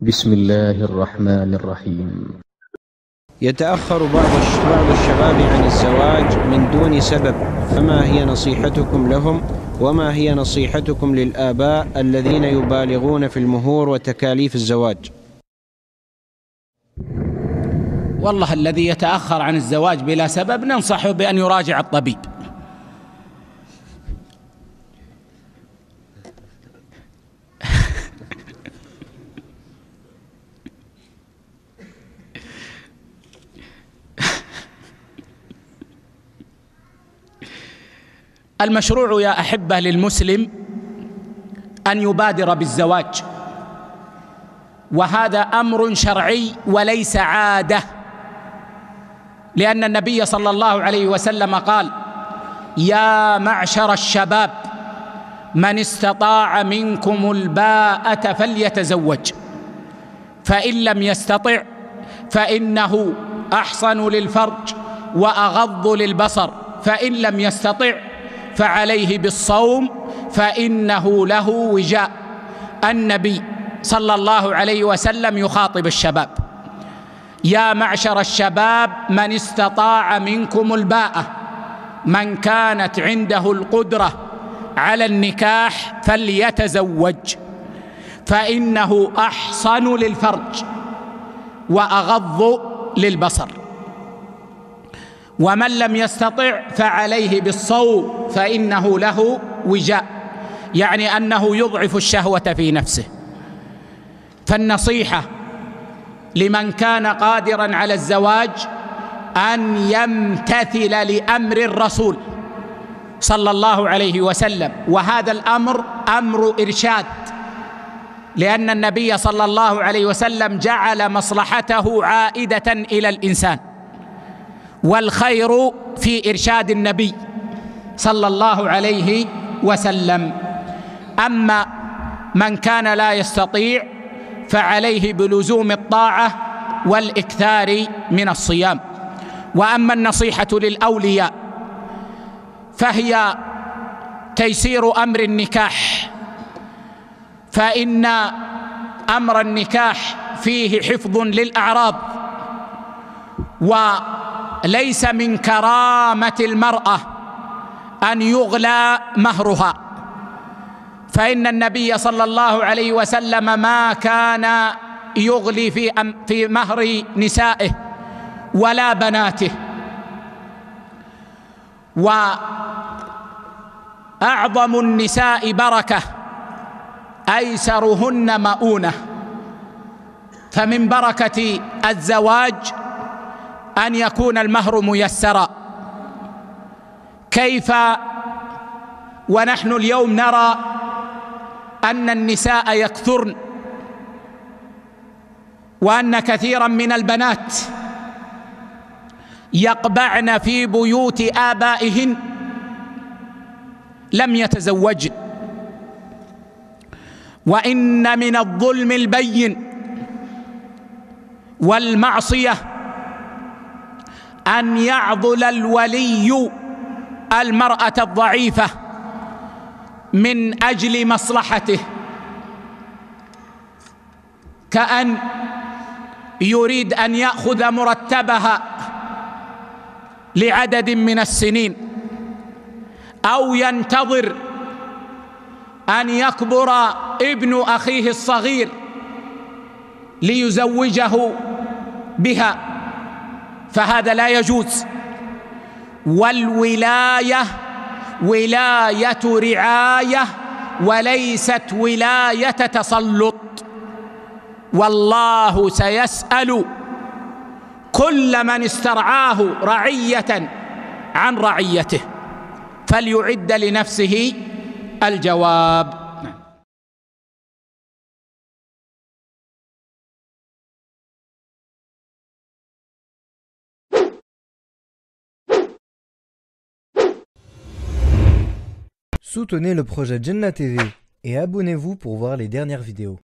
بسم الله الرحمن الرحيم. يتأخر بعض الشباب عن الزواج من دون سبب، فما هي نصيحتكم لهم؟ وما هي نصيحتكم للآباء الذين يبالغون في المهور وتكاليف الزواج؟ والله الذي يتأخر عن الزواج بلا سبب ننصحه بأن يراجع الطبيب، المشروع يا أحبة للمسلم أن يبادر بالزواج، وهذا أمر شرعي وليس عادة، لأن النبي صلى الله عليه وسلم قال: يا معشر الشباب من استطاع منكم الباءة فليتزوج، فإن لم يستطع فإنه أحصن للفرج وأغض للبصر، فإن لم يستطع فعليه بالصوم فإنه له وجاء. النبي صلى الله عليه وسلم يخاطب الشباب: يا معشر الشباب من استطاع منكم الباءة، من كانت عنده القدرة على النكاح فليتزوج، فإنه أحصن للفرج وأغض للبصر، ومن لم يستطع فعليه بالصوم فإنه له وجاء، يعني أنه يضعف الشهوة في نفسه. فالنصيحة لمن كان قادرا على الزواج أن يمتثل لأمر الرسول صلى الله عليه وسلم، وهذا الأمر أمر إرشاد، لأن النبي صلى الله عليه وسلم جعل مصلحته عائدة إلى الإنسان، والخير في إرشاد النبي صلى الله عليه وسلم. أما من كان لا يستطيع فعليه بلزوم الطاعة والإكثار من الصيام. وأما النصيحة للأولياء فهي تيسير أمر النكاح، فإن أمر النكاح فيه حفظ للأعراض، وليس من كرامة المرأة أن يغلى مهرها، فإن النبي صلى الله عليه وسلم ما كان يغلي في مهر نسائه ولا بناته. وأعظم النساء بركة أيسرهن مؤونة، فمن بركة الزواج أن يكون المهر ميسرا. كيف ونحن اليوم نرى أن النساء يكثرن، وأن كثيرا من البنات يقبعن في بيوت آبائهن لم يتزوجن، وإن من الظلم البين والمعصية أن يعضل الولي المرأة الضعيفة من أجل مصلحته، كأن يريد أن يأخذ مرتبها لعدد من السنين، أو ينتظر أن يكبر ابن أخيه الصغير ليزوجه بها، فهذا لا يجوز. والولاية ولاية رعاية وليست ولاية تسلط، والله سيسأل كل من استرعاه رعية عن رعيته، فليعد لنفسه الجواب. Soutenez le projet Jannah TV et abonnez-vous pour voir les dernières vidéos.